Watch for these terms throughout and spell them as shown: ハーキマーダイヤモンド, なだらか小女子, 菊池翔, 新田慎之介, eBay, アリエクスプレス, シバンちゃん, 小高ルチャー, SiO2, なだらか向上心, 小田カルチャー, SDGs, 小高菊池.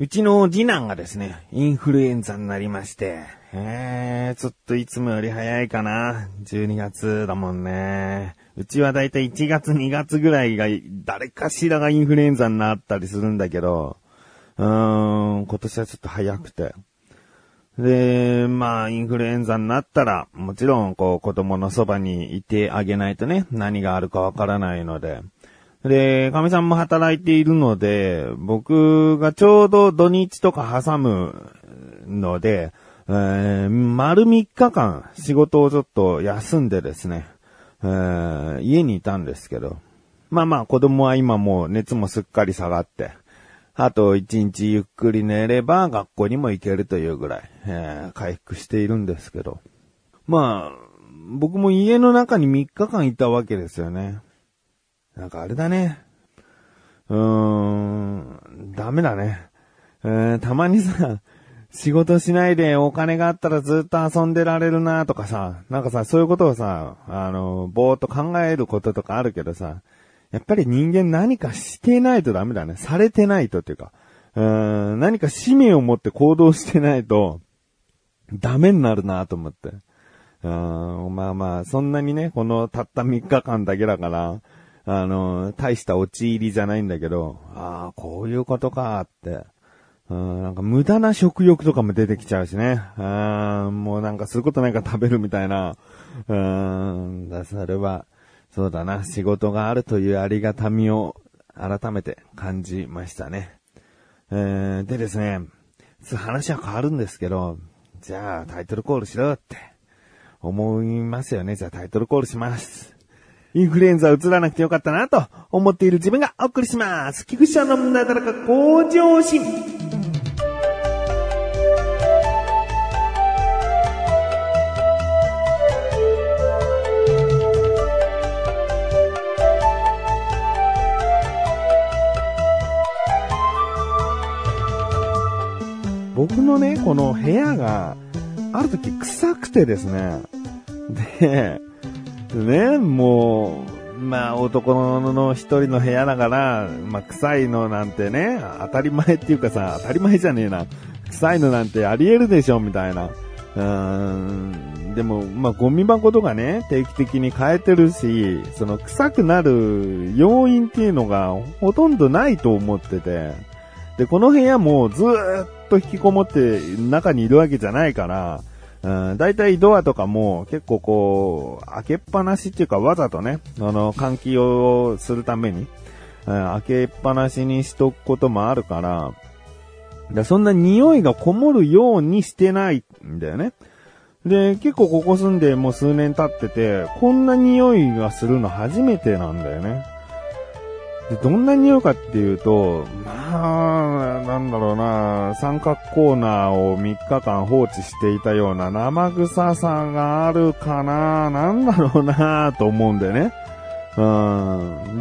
うちの次男がですね、インフルエンザになりまして、ちょっといつもより早いかな。12月だもんね。うちはだいたい1月2月ぐらいが誰かしらがインフルエンザになったりするんだけど、今年はちょっと早くて。で、まあインフルエンザになったら、もちろんこう子供のそばにいてあげないとね、何があるかわからないので、で、かみさんも働いているので、僕がちょうど土日とか挟むので、丸3日間仕事をちょっと休んでですね、家にいたんですけど、まあ子供は今もう熱もすっかり下がって、あと1日ゆっくり寝れば学校にも行けるというぐらい、回復しているんですけど、まあ僕も家の中に3日間いたわけですよね。なんかあれだね。ダメだね。たまにさ、仕事しないでお金があったらずっと遊んでられるなとかさ、なんかさ、そういうことをさ、ぼーっと考えることとかあるけどさ、やっぱり人間何かしてないとダメだね。されてないとっていうか、何か使命を持って行動してないとダメになるなと思って。まあそんなにね、このたった3日間だけだから、大した落ち入りじゃないんだけど、ああ、こういうことかって。なんか無駄な食欲とかも出てきちゃうしね。もうなんかすることないから食べるみたいな。それは、そうだな、仕事があるというありがたみを改めて感じましたね。でですね、話は変わるんですけど、じゃあタイトルコールしろって思いますよね。じゃあタイトルコールします。インフルエンザうつらなくてよかったなと思っている自分がお送りします。菊池さんのなだらか向上心。僕のね、この部屋がある時臭くてですね。でね、もう、まあ男の一人の部屋だから、まあ臭いのなんてね、当たり前っていうかさ、当たり前じゃねえな。臭いのなんてあり得るでしょ、みたいな。でも、まあゴミ箱とかね、定期的に変えてるし、その臭くなる要因っていうのがほとんどないと思ってて。で、この部屋もずーっと引きこもって中にいるわけじゃないから、だいたいドアとかも結構こう開けっぱなしっていうかわざとね、換気をするために、開けっぱなしにしとくこともあるから、そんな匂いがこもるようにしてないんだよね。で、結構ここ住んでもう数年経ってて、こんな匂いがするの初めてなんだよね。で、どんな匂いかっていうと、まあ、なんだろうな、三角コーナーを3日間放置していたような生臭さがあるかな、なんだろうなと思うんだよね。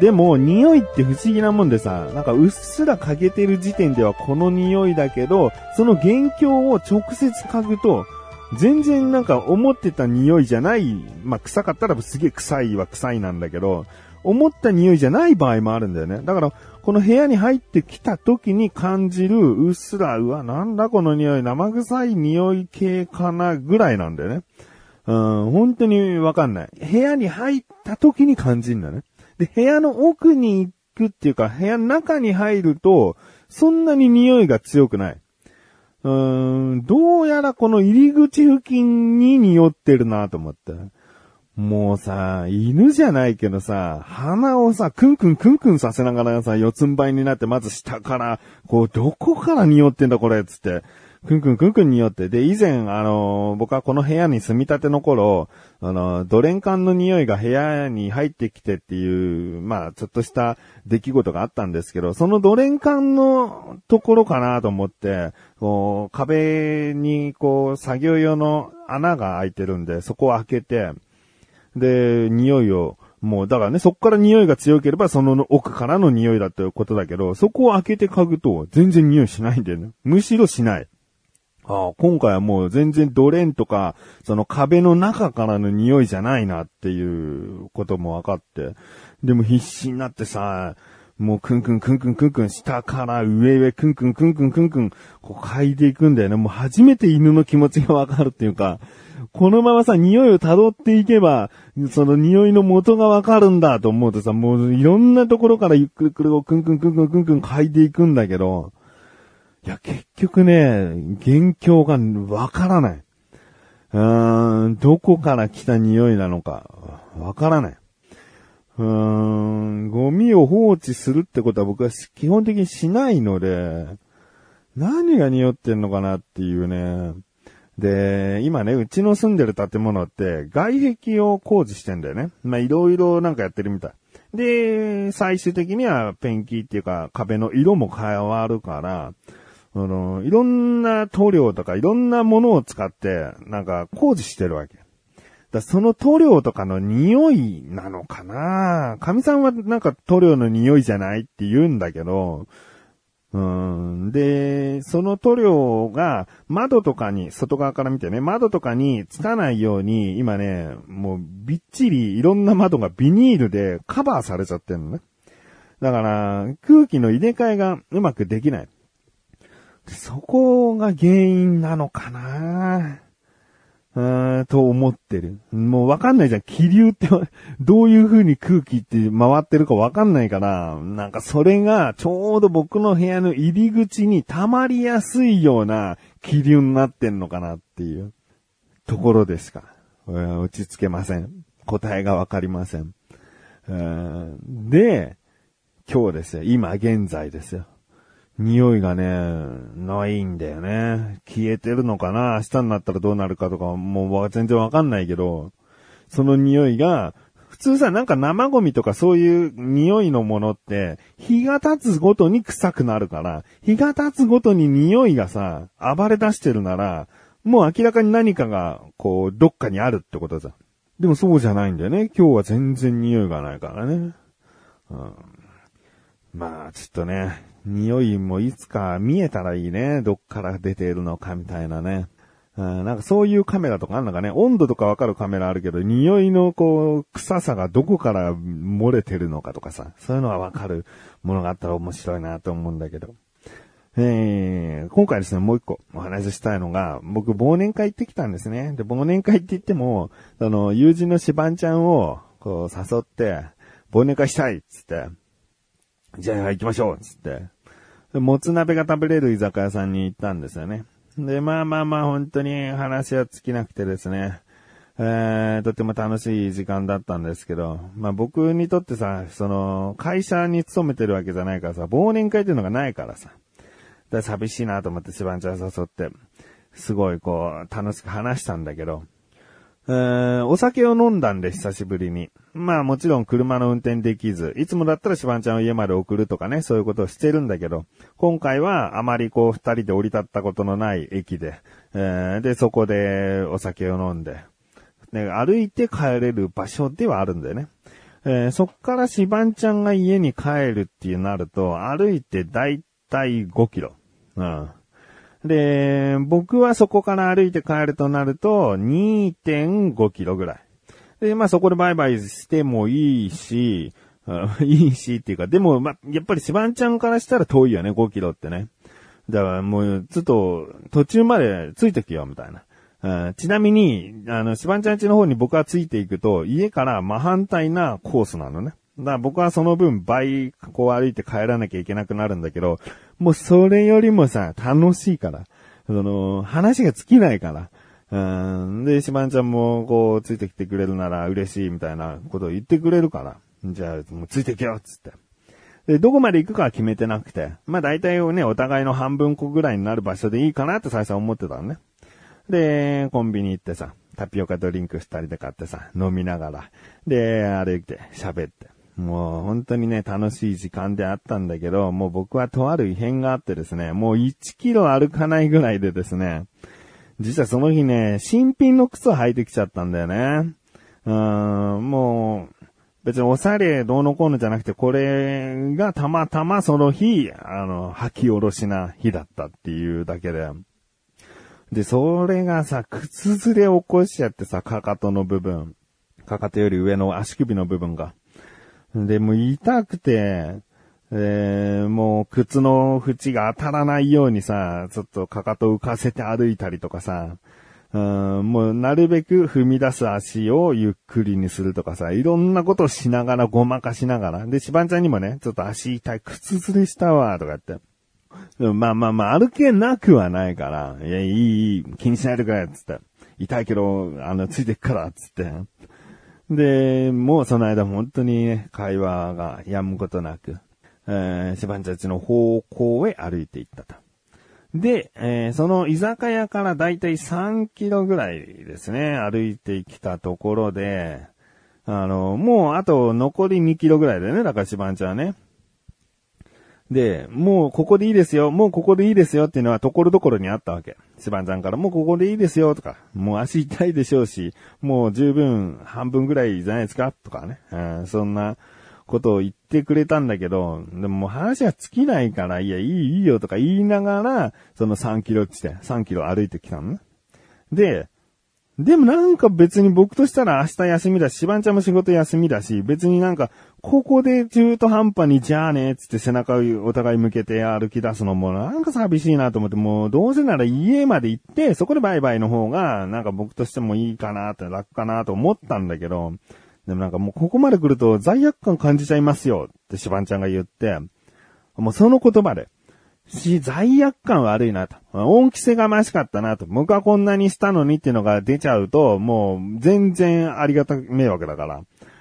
でも、匂いって不思議なもんでさ、なんかうっすら嗅げてる時点ではこの匂いだけど、その元凶を直接嗅ぐと、全然なんか思ってた匂いじゃない、まあ臭かったらすげえ臭いは臭いなんだけど、思った匂いじゃない場合もあるんだよね。だから、この部屋に入ってきた時に感じる、うっすら、うわ、なんだこの匂い、生臭い匂い系かな、ぐらいなんだよね。本当にわかんない。部屋に入った時に感じるんだね。で、部屋の奥に行くっていうか、部屋の中に入ると、そんなに匂いが強くない。どうやらこの入り口付近に匂ってるなと思って。もうさ、犬じゃないけどさ、鼻をさ、クンクンクンクンさせながらさ、四つん這いになって、まず下から、こう、どこから匂ってんだこれ、つって、クンクンクンクン匂って、で、以前、僕はこの部屋に住み立ての頃、ドレン管の匂いが部屋に入ってきてっていう、まあ、ちょっとした出来事があったんですけど、そのドレン管のところかなと思って、こう、壁に、こう、作業用の穴が開いてるんで、そこを開けて、で、匂いを、もう、だからね、そこから匂いが強ければ、その奥からの匂いだということだけど、そこを開けて嗅ぐと、全然匂いしないんだよね。むしろしない。今回はもう全然ドレンとか、その壁の中からの匂いじゃないなっていうことも分かって。でも必死になってさ、もうクンクン下から上へクンクンこう嗅いでいくんだよね。もう初めて犬の気持ちがわかるっていうか、このままさ匂いを辿っていけばその匂いの元がわかるんだと思うとさ、もういろんなところからゆっくりくるをクンクン嗅いでいくんだけど、いや結局ね元凶がわからない。どこから来た匂いなのかわからない。ゴミを放置するってことは僕は基本的にしないので、何が匂ってんのかなっていうね。で、今ね、うちの住んでる建物って外壁を工事してんだよね。まあ、いろいろなんかやってるみたい。で、最終的にはペンキっていうか壁の色も変わるから、いろんな塗料とかいろんなものを使ってなんか工事してるわけ。だその塗料とかの匂いなのかな。神さんはなんか塗料の匂いじゃないって言うんだけど、で、その塗料が窓とかに、外側から見てね、窓とかにつかないように、今ね、もうびっちりいろんな窓がビニールでカバーされちゃってるのね。だから空気の入れ替えがうまくできない。そこが原因なのかなと思ってる。もうわかんないじゃん。気流ってどういう風に空気って回ってるかわかんないから、なんかそれがちょうど僕の部屋の入り口に溜まりやすいような気流になってんのかなっていうところでしか落ち着けません。答えがわかりません。で、今日ですよ。今現在ですよ。匂いがね、ないんだよね。消えてるのかな？明日になったらどうなるかとか、もう全然わかんないけど、その匂いが、普通さ、なんか生ゴミとかそういう匂いのものって、日が経つごとに臭くなるから、日が経つごとに匂いがさ、暴れ出してるなら、もう明らかに何かが、こう、どっかにあるってことさ。でもそうじゃないんだよね。今日は全然匂いがないからね。まあ、ちょっとね、匂いもいつか見えたらいいね。どっから出ているのかみたいなね。なんかそういうカメラとかあんのかね。温度とかわかるカメラあるけど、匂いのこう、臭さがどこから漏れてるのかとかさ。そういうのはわかるものがあったら面白いなと思うんだけど。今回ですね、もう一個お話ししたいのが、僕忘年会行ってきたんですね。で、忘年会って言っても、友人のシバンちゃんをこう誘って、忘年会したいっつって、じゃあ行きましょうっつって。もつ鍋が食べれる居酒屋さんに行ったんですよね。で、まあ本当に話は尽きなくてですね。とても楽しい時間だったんですけど、まあ僕にとってさ、その会社に勤めてるわけじゃないからさ、忘年会っていうのがないからさ。だから寂しいなと思ってしばんちゃん誘って、すごいこう楽しく話したんだけど、お酒を飲んだんで久しぶりに。まあもちろん車の運転できず、いつもだったらシバンちゃんを家まで送るとかね、そういうことをしてるんだけど、今回はあまりこう二人で降り立ったことのない駅で、でそこでお酒を飲んで、ね、歩いて帰れる場所ではあるんだよね。そっからシバンちゃんが家に帰るってなると、歩いてだいたい5キロ。で、僕はそこから歩いて帰るとなると 2.5 キロぐらい。で、まあそこでバイバイしてもいいし、いいしっていうか、でも、まあ、やっぱりシバンちゃんからしたら遠いよね、5キロってね。だからもう、ちょっと途中までついてきよ、みたいな。ちなみに、シバンちゃん家の方に僕はついていくと、家から真反対なコースなのね。だから僕はその分倍こう歩いて帰らなきゃいけなくなるんだけど、もうそれよりもさ、楽しいから。話が尽きないから。で、シバンちゃんもこう、ついてきてくれるなら嬉しいみたいなことを言ってくれるから。じゃあ、もうついてきよっつって。で、どこまで行くかは決めてなくて。まあ大体ね、お互いの半分個ぐらいになる場所でいいかなって最初は思ってたのね。で、コンビニ行ってさ、タピオカドリンク二人で買ってさ、飲みながら。で、歩いて、喋って。もう本当にね、楽しい時間であったんだけど、もう僕はとある異変があってですね、もう1キロ歩かないぐらいでですね、実はその日ね、新品の靴を履いてきちゃったんだよね。もう、別におしゃれどうのこうのじゃなくて、これがたまたまその日、履き下ろしな日だったっていうだけで。で、それがさ、靴ずれを起こしちゃってさ、かかとの部分。かかとより上の足首の部分が。で、もう痛くて、もう靴の縁が当たらないようにさ、ちょっとかかと浮かせて歩いたりとかさ、もうなるべく踏み出す足をゆっくりにするとかさ、いろんなことをしながらごまかしながら。で、しばんちゃんにもね、ちょっと足痛い、靴ずれしたわ、とか言って。まあ、歩けなくはないから、いや、いい、気にしないでくれ、つって。痛いけど、ついてくから、つって。で、もうその間本当にね、会話がやむことなく、しばんちゃんちの方向へ歩いていったと。で、その居酒屋からだいたい3キロぐらいですね、歩いてきたところで、もうあと残り2キロぐらいだよね、だからしばんちゃんはね。で、もうここでいいですよ、もうここでいいですよっていうのは所々にあったわけ。しばんちゃんからもうここでいいですよとか、もう足痛いでしょうし、もう十分半分ぐらいじゃないですかとかね、そんなことを言ってくれたんだけど、でももう話は尽きないから、いや、いいよとか言いながら、その3キロ地点、3キロ歩いてきたのね。でもなんか別に僕としたら明日休みだし、しばんちゃんも仕事休みだし、別になんか、ここで中途半端にじゃあね、つって背中をお互い向けて歩き出すのもなんか寂しいなと思って、もうどうせなら家まで行って、そこでバイバイの方が、なんか僕としてもいいかなって楽かなと思ったんだけど、でもなんかもうここまで来ると罪悪感感じちゃいますよってしばんちゃんが言って、もうその言葉で、罪悪感悪いなと。恩着せがましかったなと。僕はこんなにしたのにっていうのが出ちゃうと、もう全然ありがた迷惑だから。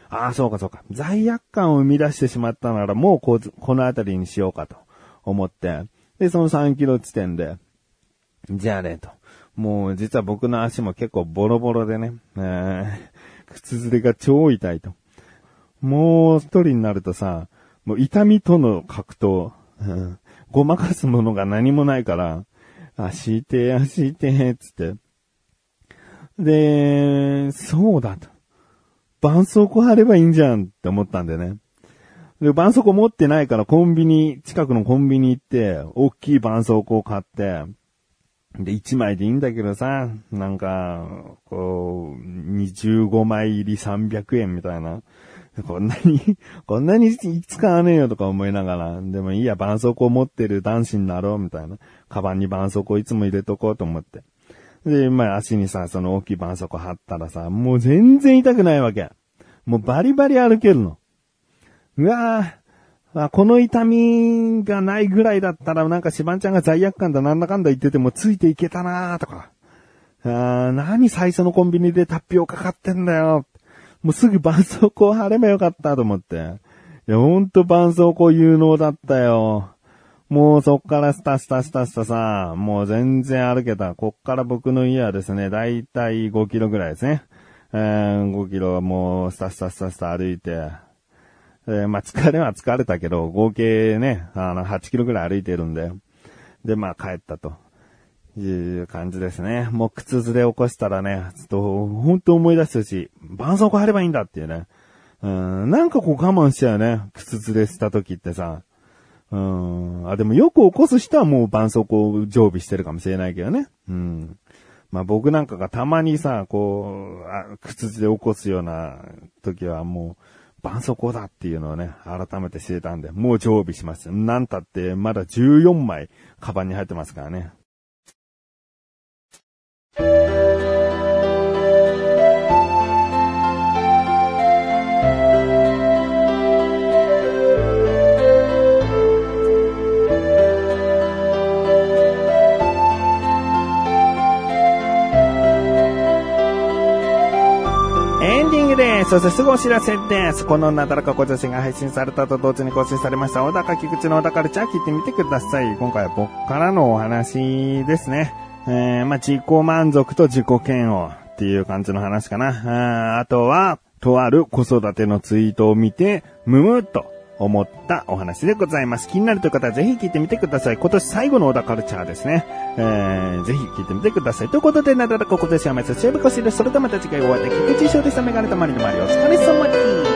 ああ、そうかそうか。罪悪感を生み出してしまったならもうこのあたりにしようかと思って。で、その3キロ地点で、じゃあねと。もう実は僕の足も結構ボロボロでね。靴ずれが超痛いと。もう一人になるとさ、もう痛みとの格闘、ごまかすものが何もないから、足痛え、つって。で、そうだと。絆創膏貼ればいいんじゃんって思ったんだよね。で、絆創膏持ってないから近くのコンビニ行って、大きい絆創膏買って、で、1枚でいいんだけどさ、なんか、こう、25枚入り300円みたいな。こんなにいつ買わねえよとか思いながら、でもいいや、絆創膏持ってる男子になろうみたいな。カバンに絆創膏いつも入れとこうと思って。で、まあ足にさ、その大きい絆創膏貼ったらさ、もう全然痛くないわけ。もうバリバリ歩けるの。うわぁ。あ、この痛みがないぐらいだったらなんかしばんちゃんが罪悪感だなんだかんだ言っててもついていけたなーとか。何最初のコンビニでタッピオカ買ってんだよ。もうすぐ絆創膏貼ればよかったと思って。いや、ほんと絆創膏有能だったよ。もうそっからスタさ、もう全然歩けた。こっから僕の家はですね、だいたい5キロぐらいですね。5キロはもうスタ歩いて。まあ、疲れは疲れたけど、合計ね、8キロぐらい歩いてるんで。で、まあ、帰ったと。いう感じですね。もう靴ずれ起こしたらね、ちょっと、ほんと思い出したし、絆創膏貼ればいいんだっていうね。なんかこう我慢しちゃうね。靴ずれした時ってさ。でもよく起こす人はもう絆創膏常備してるかもしれないけどね。うん。まあ、僕なんかがたまにさ、こう、靴ずれ起こすような時はもう、絆創膏だっていうのをね、改めて知れたんで、もう常備します。なんたって、まだ14枚、カバンに入ってますからね。そしてすぐお知らせです。このなだらか小女子が配信されたと同時に更新されました小高菊池の小高ルチャー聞いてみてください。今回は僕からのお話ですね。まあ、自己満足と自己嫌悪っていう感じの話かな。あとは、とある子育てのツイートを見て、むむっと思ったお話でございます。気になるという方はぜひ聞いてみてください。今年最後の小田カルチャーですね。ぜひ聞いてみてください。ということで、なだらか小女子はめさしぶこしです。それではまた次回お会いできる。菊池翔です。メガネたまりのまりお疲れ様です。